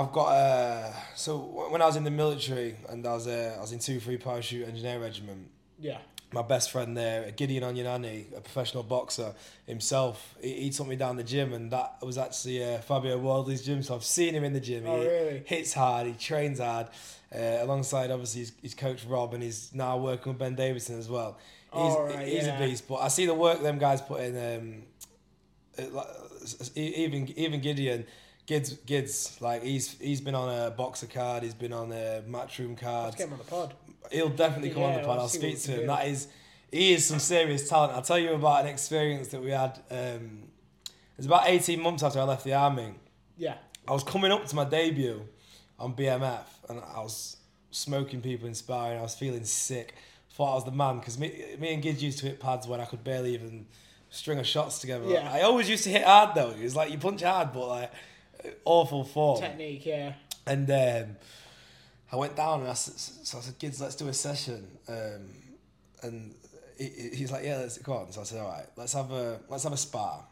I've got a... So, when I was in the military and I was uh, I was in two three Parachute Engineer Regiment, yeah, my best friend there, Gideon Onyanani, a professional boxer himself, he, he took me down the gym, and that was actually uh, Fabio Wardley's gym, so I've seen him in the gym. Oh, he really? Hits hard, he trains hard, uh, alongside, obviously, his, his coach Rob, and he's now working with Ben Davidson as well. He's, oh, right, he's yeah. a beast, but I see the work them guys put in, um, even, even Gideon... Gids, Gids, like he's he's been on a boxer card, he's been on a matchroom card. Let's get him on the pod. He'll definitely come yeah, on the pod. I'll speak to him. Do. That is, he is some serious talent. I'll tell you about an experience that we had. Um, it was about eighteen months after I left the army. Yeah. I was coming up to my debut on B M F, and I was smoking people in sparring. I was feeling sick. Thought I was the man because me, me and Gids used to hit pads when I could barely even string of shots together. Yeah. Like, I always used to hit hard though. It was like you punch hard, but like. Awful form. Technique, yeah. And um, I went down and I, so I said, kids, let's do a session. Um, and he, he's like, yeah, let's go on. So I said, all right, let's have a let's have a spar.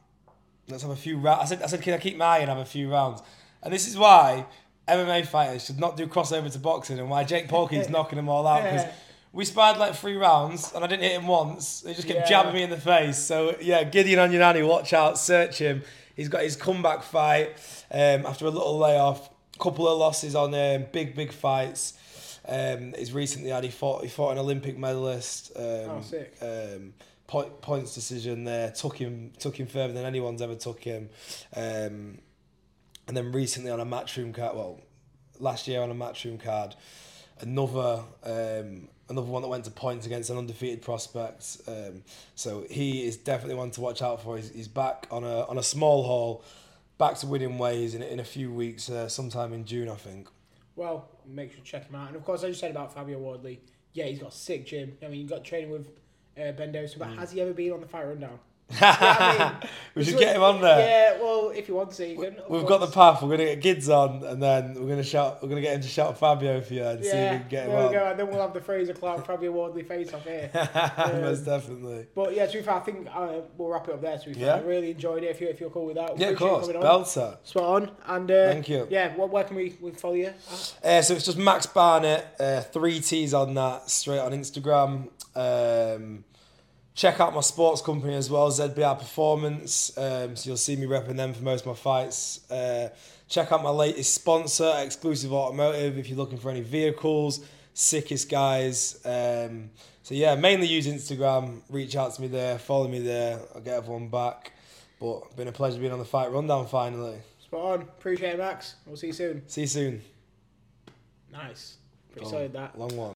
Let's have a few rounds. I said, I said, can I keep my eye and have a few rounds? And this is why M M A fighters should not do crossover to boxing and why Jake Paul keeps knocking them all out. Because yeah. we sparred like three rounds and I didn't hit him once. He just kept yeah. jabbing me in the face. So yeah, Gideon Onyanani, watch out, search him. He's got his comeback fight um, after a little layoff, couple of losses on um, big, big fights. Um, he's recently had, he fought, he fought an Olympic medalist. Um, oh, sick. Um, point, points decision there, took him took him further than anyone's ever took him. Um, and then recently on a matchroom card, well, last year on a matchroom card, another... Um, Another one that went to points against an undefeated prospect. Um, so he is definitely one to watch out for. He's, he's back on a on a small haul, back to winning ways in in a few weeks, uh, sometime in June, I think. Well, make sure to check him out. And of course, as you said about Fabio Wardley, yeah, he's got a sick gym. I mean, you got training with uh, Ben Davidson, but mm. has he ever been on the Fight Rundown? Yeah, I mean, we should get him on there. Yeah, well, if you want to, you can. We've course. got the path. We're gonna get Gids on, and then we're gonna shout. We're gonna get him to shout Fabio for you and yeah, see if we can get him on. There we go, and then we'll have the Fraser Clark Fabio Wardley face off here. Um, Most definitely. But yeah, to be fair, I think uh, we'll wrap it up there. To be fair, yeah. I really enjoyed it. If you if you're cool with that, yeah, of course. Belter. Spot on. And uh, thank you. Yeah, what where can we, we follow you? Uh, so it's just Max Barnett. Uh, three T's on that. Straight on Instagram. Um, Check out my sports company as well, Z B R Performance. Um, so you'll see me repping them for most of my fights. Uh, check out my latest sponsor, Exclusive Automotive, if you're looking for any vehicles. Sickest guys. Um, so yeah, mainly use Instagram. Reach out to me there, follow me there. I'll get everyone back. But it's been a pleasure being on the Fight Rundown finally. Spot on. Appreciate it, Max. We'll see you soon. See you soon. Nice. Pretty solid that. Long one.